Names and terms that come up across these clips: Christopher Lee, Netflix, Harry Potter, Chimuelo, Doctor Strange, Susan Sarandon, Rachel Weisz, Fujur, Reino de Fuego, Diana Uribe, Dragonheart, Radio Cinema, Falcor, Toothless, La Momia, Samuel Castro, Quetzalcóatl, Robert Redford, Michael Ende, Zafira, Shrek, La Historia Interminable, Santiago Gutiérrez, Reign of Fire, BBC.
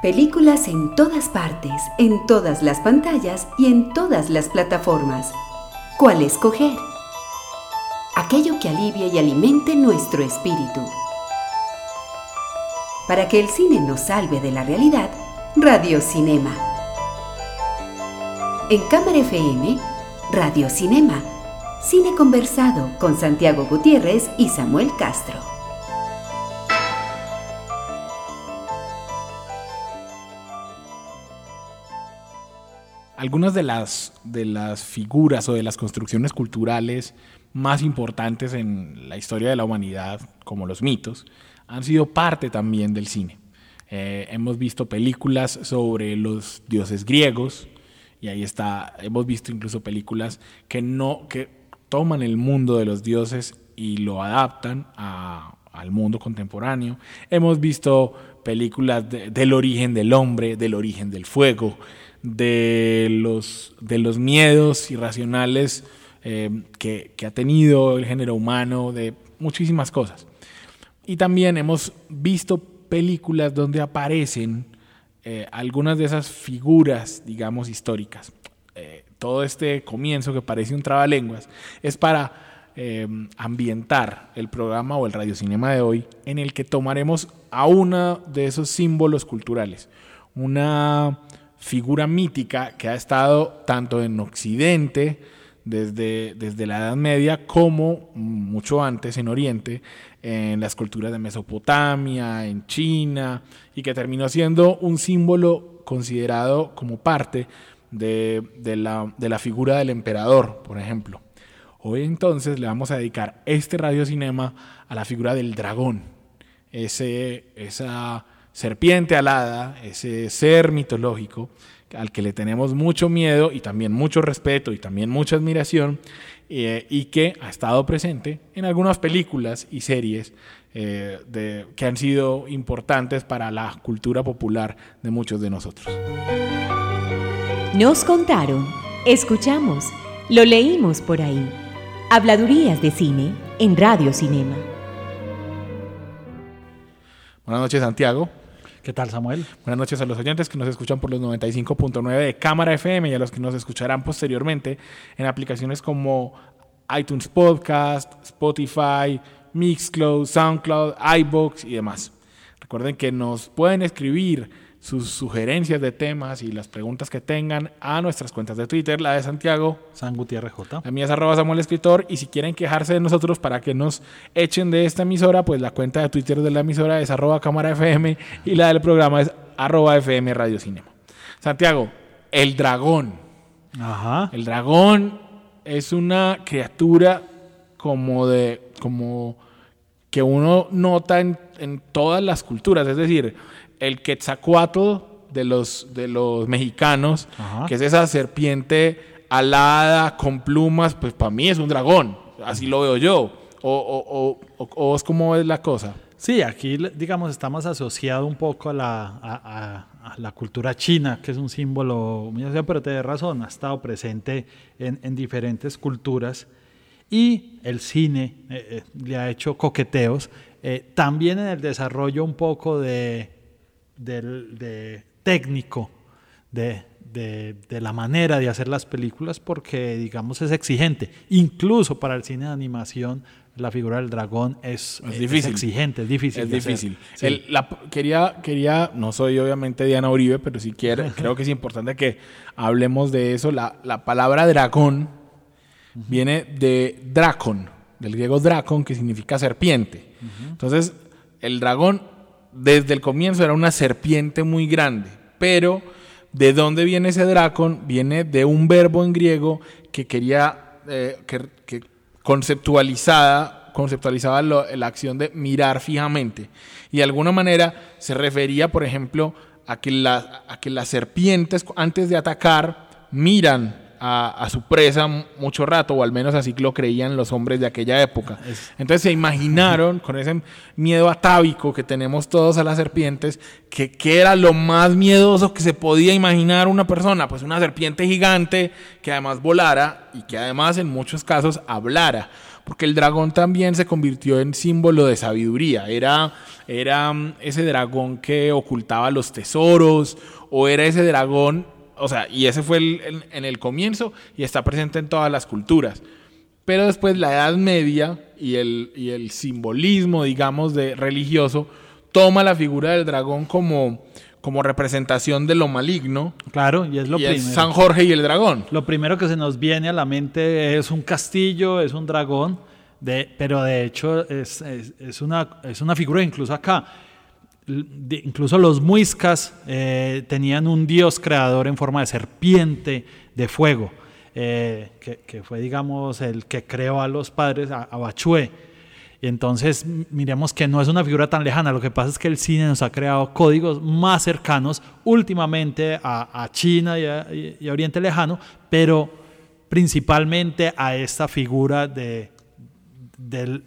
Películas en todas partes, en todas las pantallas y en todas las plataformas. ¿Cuál escoger? Aquello que alivie y alimente nuestro espíritu. Para que el cine nos salve de la realidad, Radio Cinema. En Cámara FM, Radio Cinema. Cine conversado con Santiago Gutiérrez y Samuel Castro. Algunas de las figuras o de las construcciones culturales más importantes en la historia de la humanidad, como los mitos, han sido parte también del cine. Hemos visto películas sobre los dioses griegos, y ahí está, hemos visto incluso películas que toman el mundo de los dioses y lo adaptan al mundo contemporáneo. Hemos visto películas del origen del hombre, del origen del fuego, de los miedos irracionales que ha tenido el género humano, de muchísimas cosas. Y también hemos visto películas donde aparecen algunas de esas figuras, digamos, históricas. Todo este comienzo que parece un trabalenguas es para ambientar el programa o el radiocinema de hoy, en el que tomaremos a uno de esos símbolos culturales, una figura mítica que ha estado tanto en Occidente desde la Edad Media como mucho antes en Oriente, en las culturas de Mesopotamia, en China, y que terminó siendo un símbolo considerado como parte de la figura del emperador, por ejemplo. Hoy entonces le vamos a dedicar este radiocinema a la figura del dragón, esa serpiente alada, ese ser mitológico al que le tenemos mucho miedo y también mucho respeto y también mucha admiración, y que ha estado presente en algunas películas y series que han sido importantes para la cultura popular de muchos de nosotros. Nos contaron, escuchamos, lo leímos por ahí. Habladurías de cine en Radio Cinema. Buenas noches, Santiago. ¿Qué tal, Samuel? Buenas noches a los oyentes que nos escuchan por los 95.9 de Cámara FM y a los que nos escucharán posteriormente en aplicaciones como iTunes Podcast, Spotify, Mixcloud, Soundcloud, iVoox y demás. Recuerden que nos pueden escribir sus sugerencias de temas y las preguntas que tengan a nuestras cuentas de Twitter, la de Santiago, San Gutiérrez J. La mía es @Samuel Escritor, y si quieren quejarse de nosotros para que nos echen de esta emisora, pues la cuenta de Twitter de la emisora es @Cámara FM y la del programa es @FM Radio Cinema. Santiago, el dragón. Ajá. El dragón es una criatura como que uno nota en todas las culturas, es decir, el Quetzalcóatl de los mexicanos, ajá, que es esa serpiente alada con plumas, pues para mí es un dragón, así lo veo yo. ¿O es como es la cosa? Sí, aquí digamos está más asociado un poco a la cultura china, que es un símbolo, pero te de razón, ha estado presente en diferentes culturas, y el cine le ha hecho coqueteos también en el desarrollo un poco de técnico de la manera de hacer las películas, porque digamos es exigente. Incluso para el cine de animación la figura del dragón es difícil. Es difícil. Sí. Quería, no soy obviamente Diana Uribe, pero si quiere, creo que es importante que hablemos de eso. La palabra dragón viene de dracon, del griego dracon, que significa serpiente. Uh-huh. Entonces el dragón desde el comienzo era una serpiente muy grande, pero ¿de dónde viene ese dracon? Viene de un verbo en griego que quería que conceptualizaba la acción de mirar fijamente, y de alguna manera se refería, por ejemplo, a que las serpientes antes de atacar miran a su presa mucho rato, o al menos así lo creían los hombres de aquella época. Entonces se imaginaron, con ese miedo atávico que tenemos todos a las serpientes, que era lo más miedoso que se podía imaginar una persona, pues una serpiente gigante que además volara y que además en muchos casos hablara. porque el dragón también se convirtió en símbolo de sabiduría. Era ese dragón que ocultaba los tesoros, o era ese dragón, o sea, y ese fue en el comienzo y está presente en todas las culturas. Pero después la Edad Media y el simbolismo, digamos, de religioso, toma la figura del dragón como representación de lo maligno. Claro, y es lo primero. Es San Jorge y el dragón. Lo primero que se nos viene a la mente es un castillo, es un dragón, pero de hecho es una figura incluso acá. Incluso los muiscas tenían un dios creador en forma de serpiente de fuego, que fue, digamos, el que creó a los padres, a Bachué. Y entonces miremos que no es una figura tan lejana. Lo que pasa es que el cine nos ha creado códigos más cercanos últimamente a China y a Oriente Lejano, pero principalmente a esta figura del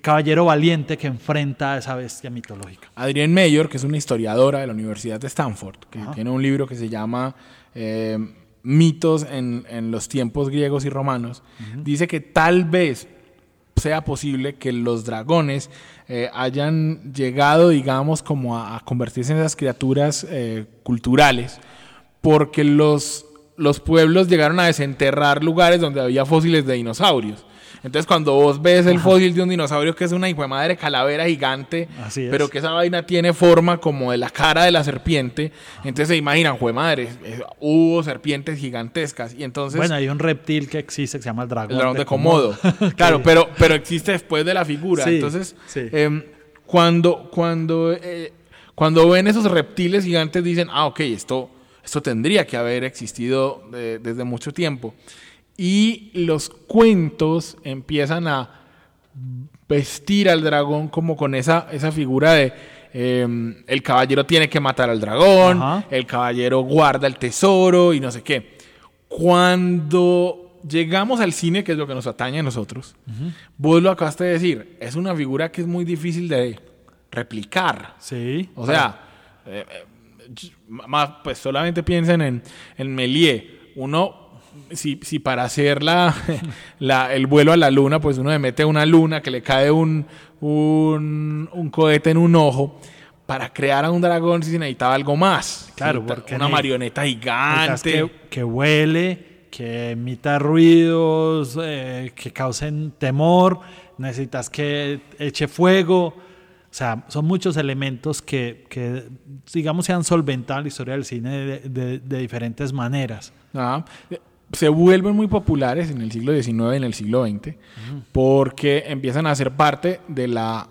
caballero valiente que enfrenta a esa bestia mitológica. Adrienne Mayor, que es una historiadora de la Universidad de Stanford, que tiene un libro que se llama Mitos en los tiempos griegos y romanos, dice que tal vez sea posible que los dragones hayan llegado, digamos, como a convertirse en esas criaturas culturales, porque los pueblos llegaron a desenterrar lugares donde había fósiles de dinosaurios. Entonces, cuando vos ves el fósil de un dinosaurio que es una hijuemadre calavera gigante, pero que esa vaina tiene forma como de la cara de la serpiente, entonces se imaginan, juemadre, hubo serpientes gigantescas. Y entonces, bueno, hay un reptil que existe que se llama el dragón. El dragón de Komodo. Claro, pero existe después de la figura. Sí, entonces, cuando ven esos reptiles gigantes dicen, esto tendría que haber existido desde mucho tiempo. Y los cuentos empiezan a vestir al dragón como con esa figura de el caballero tiene que matar al dragón, el caballero guarda el tesoro y no sé qué. Cuando llegamos al cine, que es lo que nos atañe a nosotros, vos lo acabaste de decir, es una figura que es muy difícil de replicar. Sí. O sea, más, pues solamente piensen en Méliès. Uno... Si para hacer el vuelo a la luna, pues uno le mete una luna que le cae un cohete en un ojo. Para crear a un dragón sí se necesitaba algo más. Claro, porque una marioneta gigante. Que huele, que emita ruidos, que causen temor. Necesitas que eche fuego. O sea, son muchos elementos que digamos, se han solventado en la historia del cine de diferentes maneras. Se vuelven muy populares en el siglo XIX y en el siglo XX porque empiezan a ser parte de la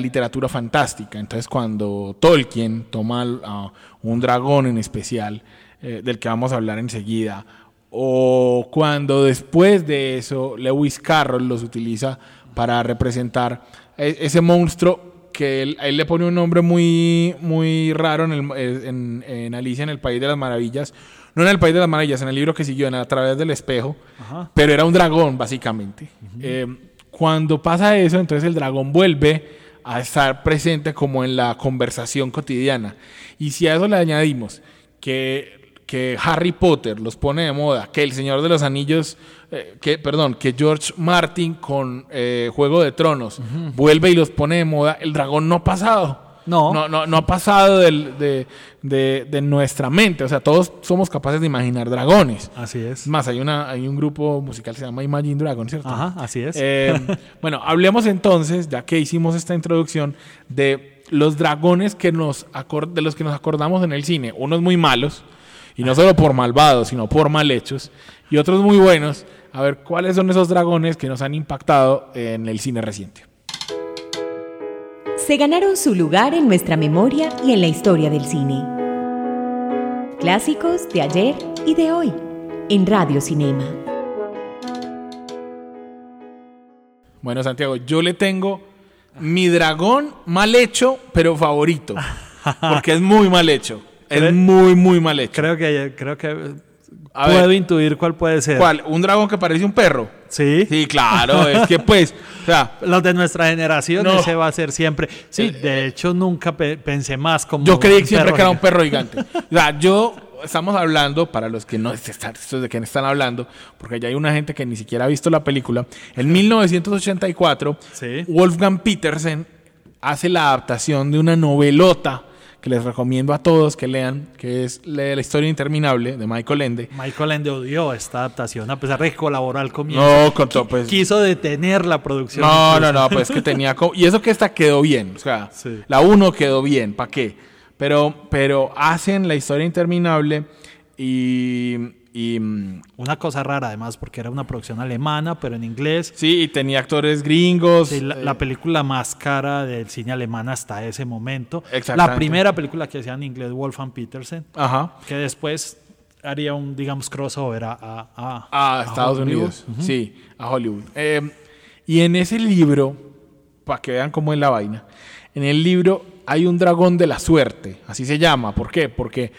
literatura fantástica. Entonces, cuando Tolkien toma un dragón en especial, del que vamos a hablar enseguida, o cuando después de eso Lewis Carroll los utiliza para representar ese monstruo que él le pone un nombre muy, muy raro en Alicia en el País de las Maravillas. No en el País de las Maravillas, en el libro que siguió, en A Través del Espejo. Pero era un dragón, básicamente. Cuando pasa eso, entonces el dragón vuelve a estar presente como en la conversación cotidiana. Y si a eso le añadimos que Harry Potter los pone de moda, que El Señor de los Anillos, que George Martin con Juego de Tronos vuelve y los pone de moda, el dragón no ha pasado. No ha pasado de nuestra mente. O sea, todos somos capaces de imaginar dragones. Así es. Más, hay un grupo musical que se llama Imagine Dragon, ¿cierto? Ajá, así es. Bueno, hablemos entonces, ya que hicimos esta introducción, de los dragones de los que nos acordamos en el cine. Unos muy malos, y no solo por malvados, sino por mal hechos, y otros muy buenos. A ver, ¿cuáles son esos dragones que nos han impactado en el cine reciente? Se ganaron su lugar en nuestra memoria y en la historia del cine. Clásicos de ayer y de hoy, en Radio Cinema. Bueno, Santiago, yo le tengo mi dragón mal hecho, pero favorito, porque es muy mal hecho. Es muy, muy mal hecho. Creo que puedo intuir cuál puede ser. ¿Cuál? ¿Un dragón que parece un perro? Sí. Sí, claro. Es que pues... O sea, los de nuestra generación ese va a ser siempre. Sí, de hecho nunca pensé más como... Yo creí que siempre que era un perro gigante. O sea, yo estamos hablando, para los que no están, de quién están hablando, porque ya hay una gente que ni siquiera ha visto la película. En 1984, ¿sí? Wolfgang Petersen hace la adaptación de una novelota que les recomiendo a todos que lean, que es La Historia Interminable, de Michael Ende. Michael Ende odió esta adaptación, a pesar de que colaboró al comienzo. No, contó, pues... Quiso detener la producción. No, pues que tenía... Y eso que esta quedó bien, o sea, sí. La 1 quedó bien, ¿para qué? Pero hacen La Historia Interminable y... Una cosa rara, además, porque era una producción alemana, pero en inglés. Sí, y tenía actores gringos. Sí, la película más cara del cine alemán hasta ese momento. Exactamente. La primera película que hacía en inglés, Wolfgang Petersen. Ajá. Que después haría un, digamos, crossover a Estados Hollywood. Unidos. Uh-huh. Sí, a Hollywood. Y en ese libro, para que vean cómo es la vaina, en el libro hay un dragón de la suerte. Así se llama. ¿Por qué? Porque...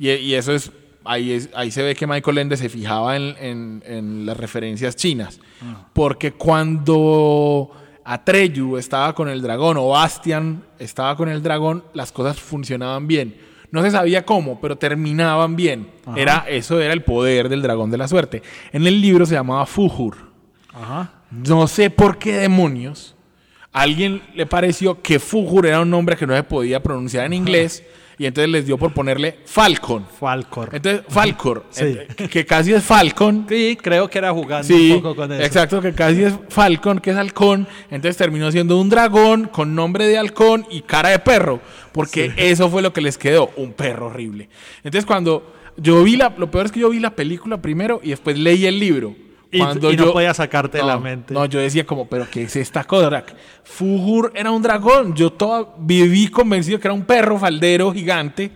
Y eso es... Ahí se ve que Michael Ende se fijaba en las referencias chinas. Uh-huh. Porque cuando Atreyu estaba con el dragón o Bastian estaba con el dragón, las cosas funcionaban bien. No se sabía cómo, pero terminaban bien. Uh-huh. Eso era el poder del dragón de la suerte. En el libro se llamaba Fujur. Uh-huh. No sé por qué demonios a alguien le pareció que Fujur era un nombre que no se podía pronunciar en inglés. Uh-huh. Y entonces les dio por ponerle Falcor. Entonces, Falcor, sí. Que casi es Falcon. Sí, creo que era jugando un poco con eso. Exacto, que casi es Falcon, que es halcón. Entonces terminó siendo un dragón con nombre de halcón y cara de perro. Porque eso fue lo que les quedó, un perro horrible. Entonces cuando yo vi lo peor es que yo vi la película primero y después leí el libro. Y no podía sacarte de la mente. No, yo decía como, pero ¿qué es esta cosa? Fujur era un dragón. Yo viví convencido que era un perro faldero gigante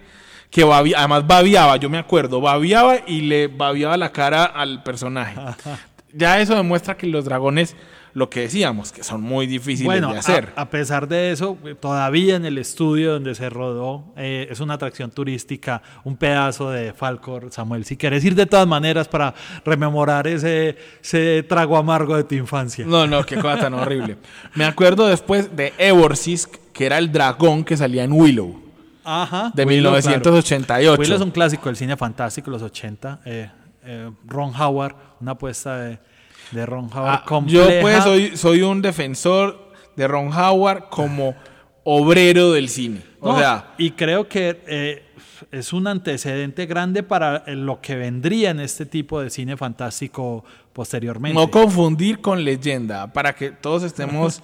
que además babiaba, yo me acuerdo. Babiaba y le babiaba la cara al personaje. Ya eso demuestra que los dragones, lo que decíamos, que son muy difíciles de hacer. A pesar de eso, todavía en el estudio donde se rodó, es una atracción turística, un pedazo de Falcor, Samuel. Si quieres ir de todas maneras para rememorar ese trago amargo de tu infancia. No, qué cosa tan horrible. Me acuerdo después de Ever-Sisk, que era el dragón que salía en Willow. Ajá. De Willow, 1988. Claro. Willow es un clásico del cine fantástico, los 80. Ron Howard, una apuesta de Ron Howard compleja. Yo pues soy un defensor de Ron Howard como obrero del cine. Y creo que es un antecedente grande para lo que vendría en este tipo de cine fantástico posteriormente. No confundir con Leyenda, para que todos estemos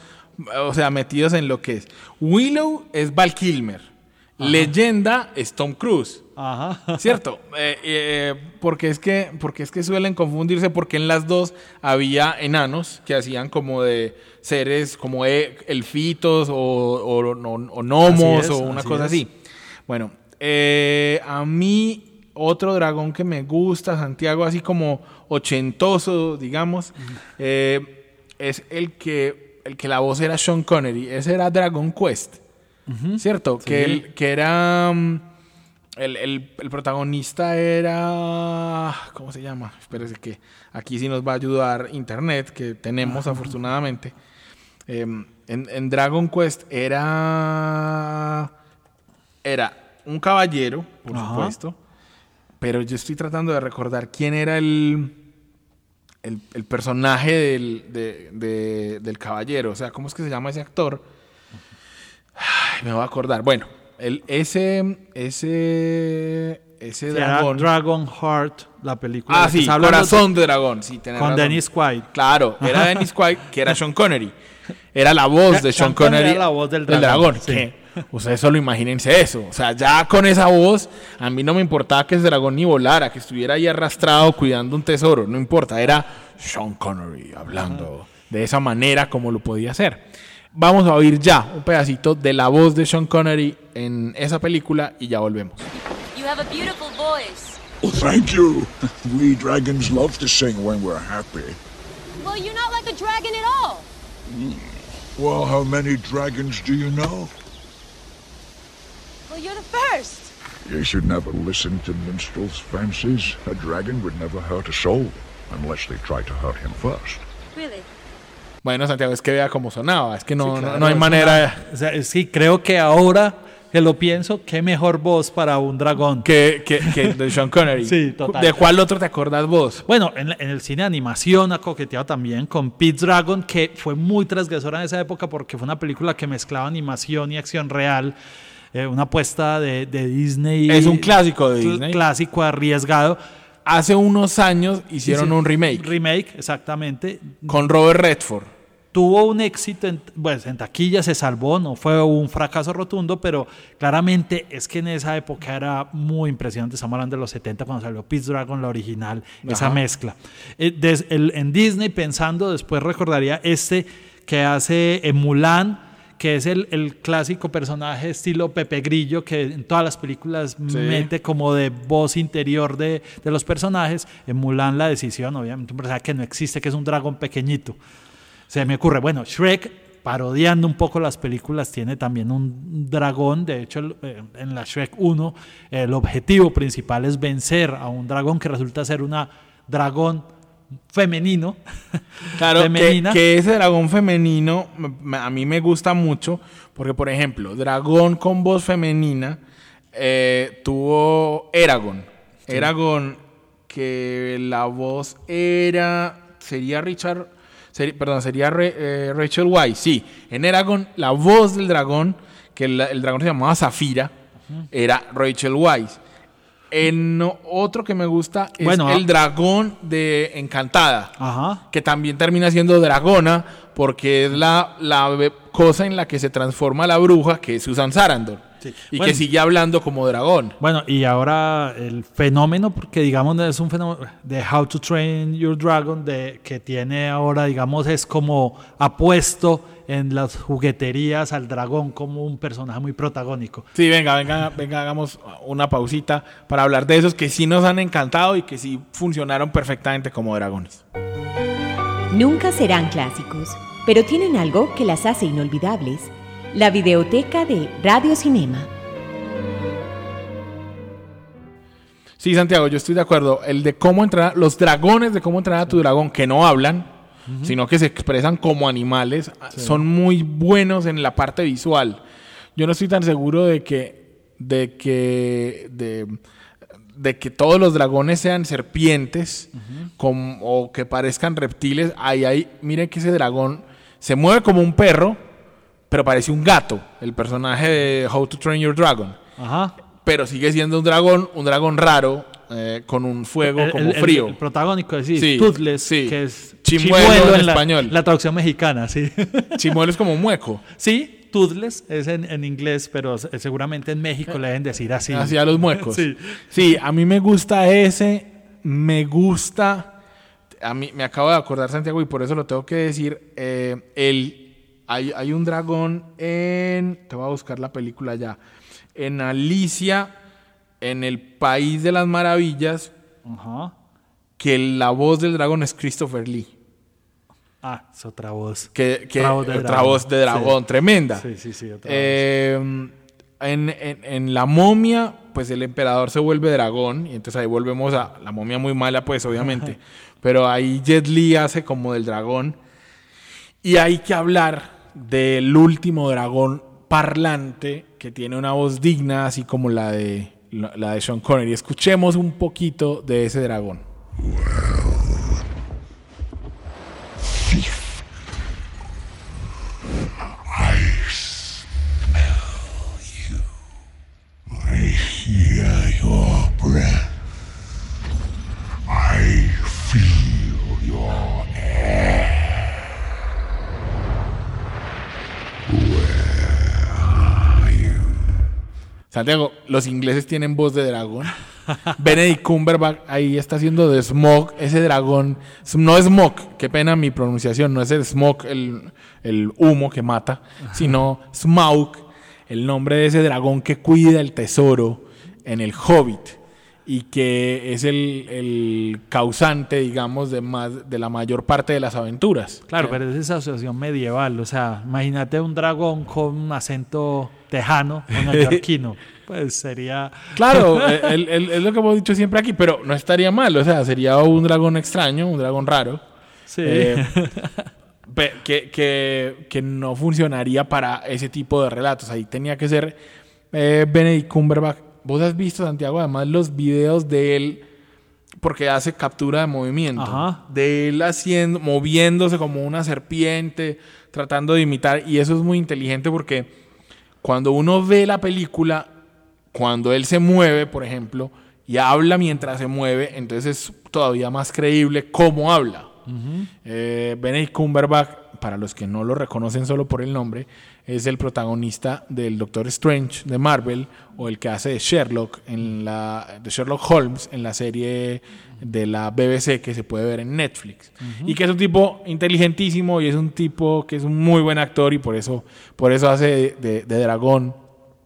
metidos en lo que es. Willow es Val Kilmer. Ajá. Leyenda es Tom Cruise. Ajá. ¿Cierto? Porque es que suelen confundirse, porque en las dos había enanos que hacían como de seres como elfitos o gnomos o una cosa así. Bueno, a mí otro dragón que me gusta, Santiago, así como ochentoso, digamos, es el que la voz era Sean Connery. Ese era Dragon Quest. Uh-huh. ¿Cierto? Sí. Que era... El protagonista era... ¿Cómo se llama? Espérese que aquí sí nos va a ayudar internet, que tenemos afortunadamente. En Dragon Quest era un caballero, por supuesto. Pero yo estoy tratando de recordar quién era el personaje del caballero. O sea, ¿cómo es que se llama ese actor? Ay, me voy a acordar. Bueno. Ese dragón. Dragonheart, la película. Ah, sí, Corazón de Dragón. Sí, con razón. Dennis Quaid. Claro, era Dennis Quaid, que era Sean Connery. Era la voz de Sean Connery. Era la voz del dragón. Sí. Ustedes solo imagínense eso. O sea, ya con esa voz, a mí no me importaba que ese dragón ni volara, que estuviera ahí arrastrado cuidando un tesoro. No importa, era Sean Connery hablando de esa manera como lo podía hacer. Vamos a oír ya un pedacito de la voz de Sean Connery en esa película y ya volvemos. You have a beautiful voice. Well, thank you. We dragons love to sing when we're happy. Well, you're not like a dragon at all. Well, how many dragons do you know? Well, you're the first. You should never listen to minstrels' fancies. A dragon would never hurt a soul unless they try to hurt him first. Really? Bueno, Santiago, es que vea cómo sonaba. Es que no hay manera. O sea, sí, creo que ahora que lo pienso, qué mejor voz para un dragón que de Sean Connery. Sí, total. ¿De cuál otro te acordás vos? Bueno, en el cine de animación ha coqueteado también con Pete's Dragon, que fue muy transgresora en esa época porque fue una película que mezclaba animación y acción real. Una apuesta de Disney. Es un clásico de Disney. Clásico arriesgado. Hace unos años hicieron un remake. Remake, exactamente. Con Robert Redford. Tuvo un éxito, en taquilla se salvó, no fue un fracaso rotundo, pero claramente es que en esa época era muy impresionante. Estamos hablando de los 70 cuando salió Pete's Dragon, la original, ajá, esa mezcla. En Disney, pensando, después recordaría que hace Mulan, que es el clásico personaje estilo Pepe Grillo que en todas las películas mete como de voz interior de los personajes. En Mulan la decisión, obviamente, un personaje que no existe, que es un dragón pequeñito. Se me ocurre, bueno, Shrek, parodiando un poco las películas, tiene también un dragón. De hecho, en la Shrek 1, el objetivo principal es vencer a un dragón que resulta ser una dragón femenino. Claro, que ese dragón femenino a mí me gusta mucho porque, por ejemplo, dragón con voz femenina tuvo Eragon. Sí. Eragon, que la voz sería Rachel Weisz. Sí, en Eragon la voz del dragón, que el dragón se llamaba Zafira, uh-huh, era Rachel Weisz. Otro que me gusta es el dragón de Encantada, ajá, que también termina siendo dragona porque es la cosa en la que se transforma la bruja, que es Susan Sarandon, sí, y que sigue hablando como dragón. Bueno, y ahora el fenómeno, porque digamos es un fenómeno de How to Train Your Dragon, que tiene ahora, digamos, es como apuesto en las jugueterías al dragón como un personaje muy protagónico. Sí, venga, hagamos una pausita para hablar de esos que sí nos han encantado y que sí funcionaron perfectamente como dragones. Nunca serán clásicos, pero tienen algo que las hace inolvidables: la videoteca de Radio Cinema. Sí, Santiago, yo estoy de acuerdo. Los dragones de Cómo entrenar a tu dragón, que no hablan, uh-huh, sino que se expresan como animales, sí, son muy buenos en la parte visual. Yo no estoy tan seguro de que todos los dragones sean serpientes, uh-huh, o que parezcan reptiles. Ahí, miren que ese dragón se mueve como un perro, pero parece un gato, el personaje de How to Train Your Dragon. Ajá. Pero sigue siendo un dragón raro, con un fuego como frío. El protagónico, sí. Toothless, sí, que es Chimuelo en español. La traducción mexicana, sí. Chimuelo es como un mueco. Sí, Toothless es en inglés, pero seguramente en México le deben decir así. Así a los muecos. Sí, a mí me gusta ese, a mí me acabo de acordar, Santiago, y por eso lo tengo que decir, hay un dragón te voy a buscar la película ya, en Alicia, en el País de las Maravillas, uh-huh, que la voz del dragón es Christopher Lee. Ah, es otra voz. Voz de dragón, sí, tremenda. Sí, otra voz. En La Momia, pues el emperador se vuelve dragón, y entonces ahí volvemos a La Momia muy mala, pues obviamente, pero ahí Jet Li hace como del dragón. Y hay que hablar del último dragón parlante que tiene una voz digna, así como la de Sean Connery. Escuchemos un poquito de ese dragón. Santiago, los ingleses tienen voz de dragón. Benedict Cumberbatch ahí está haciendo de Smaug, ese dragón. No es Smaug, qué pena mi pronunciación, no es el Smaug, el humo que mata, sino Smaug, el nombre de ese dragón que cuida el tesoro en El Hobbit y que es el causante, digamos, de la mayor parte de las aventuras. Claro, pero es esa asociación medieval, o sea, imagínate un dragón con un acento tejano o neoyorquino, pues sería... Claro, es lo que hemos dicho siempre aquí, pero no estaría mal, o sea, sería un dragón extraño, un dragón raro, sí, que no funcionaría para ese tipo de relatos, ahí tenía que ser... Benedict Cumberbatch. Vos has visto, Santiago, además los videos de él, porque hace captura de movimiento. Ajá. De él haciendo, moviéndose como una serpiente, tratando de imitar. Y eso es muy inteligente porque cuando uno ve la película, cuando él se mueve, por ejemplo, y habla mientras se mueve, entonces es todavía más creíble cómo habla. Uh-huh. Benedict Cumberbatch, para los que no lo reconocen solo por el nombre, es el protagonista del Doctor Strange de Marvel, o el que hace de Sherlock de Sherlock Holmes en la serie de la BBC que se puede ver en Netflix. Uh-huh. Y que es un tipo inteligentísimo y es un tipo que es un muy buen actor, y por eso hace de dragón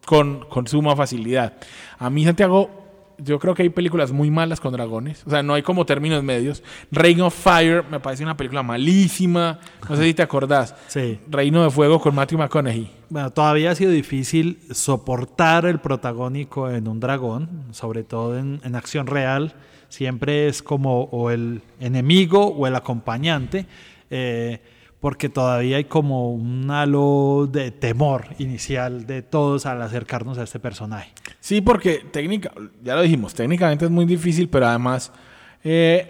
con suma facilidad. A mí, Santiago, yo creo que hay películas muy malas con dragones. O sea, no hay como términos medios. Reign of Fire me parece una película malísima. No sé si te acordás. Sí. Reino de Fuego con Matthew McConaughey. Bueno, todavía ha sido difícil soportar el protagónico en un dragón, sobre todo en acción real. Siempre es como o el enemigo o el acompañante, porque todavía hay como un halo de temor inicial de todos al acercarnos a este personaje. Sí, porque ya lo dijimos, técnicamente es muy difícil, pero además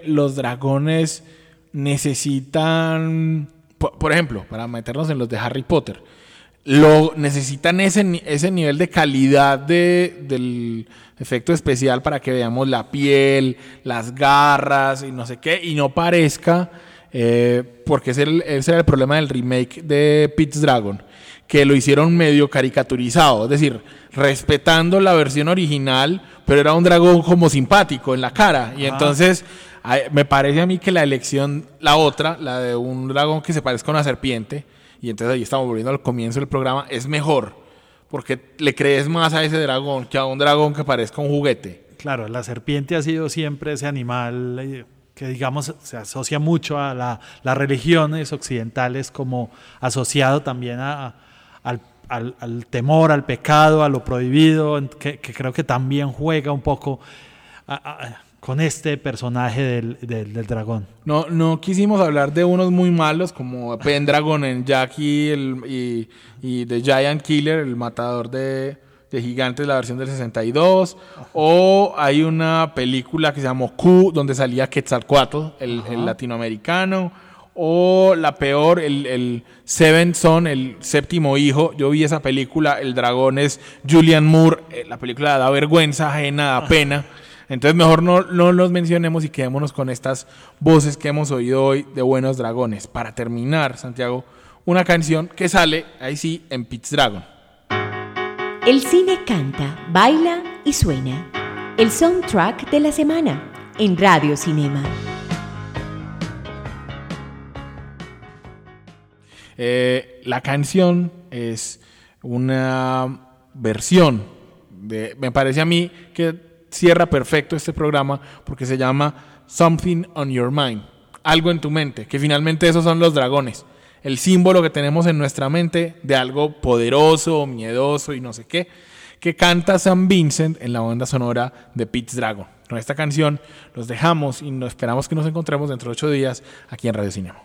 los dragones necesitan, por ejemplo, para meternos en los de Harry Potter, necesitan ese nivel de calidad del efecto especial para que veamos la piel, las garras y no sé qué, y no parezca... porque ese era el problema del remake de Pete's Dragon, que lo hicieron medio caricaturizado, es decir, respetando la versión original, pero era un dragón como simpático en la cara. Y entonces me parece a mí que la elección, la de un dragón que se parezca a una serpiente, y entonces ahí estamos volviendo al comienzo del programa, es mejor, porque le crees más a ese dragón que a un dragón que parezca un juguete. Claro, la serpiente ha sido siempre ese animal que, digamos, se asocia mucho a las religiones occidentales, como asociado también al temor, al pecado, a lo prohibido, que creo que también juega un poco con este personaje del dragón. No quisimos hablar de unos muy malos, como Pendragon en Jack y The Giant Killer, el matador de gigantes, la versión del 62, o hay una película que se llamó Q, donde salía Quetzalcóatl, el latinoamericano, o la peor, el Seventh Son, el séptimo hijo. Yo vi esa película, el dragón es Julianne Moore, la película da vergüenza ajena, da pena. Entonces mejor no los mencionemos y quedémonos con estas voces que hemos oído hoy de buenos dragones. Para terminar, Santiago, una canción que sale, ahí sí, en Pete's Dragon. El cine canta, baila y suena. El soundtrack de la semana en Radio Cinema. La canción es una versión me parece a mí que cierra perfecto este programa, porque se llama Something on Your Mind, algo en tu mente, que finalmente esos son los dragones. El símbolo que tenemos en nuestra mente de algo poderoso, miedoso y no sé qué, que canta Sam Vincent en la banda sonora de Pete's Dragon. Con esta canción los dejamos y esperamos que nos encontremos dentro de 8 días aquí en Radio Cinema.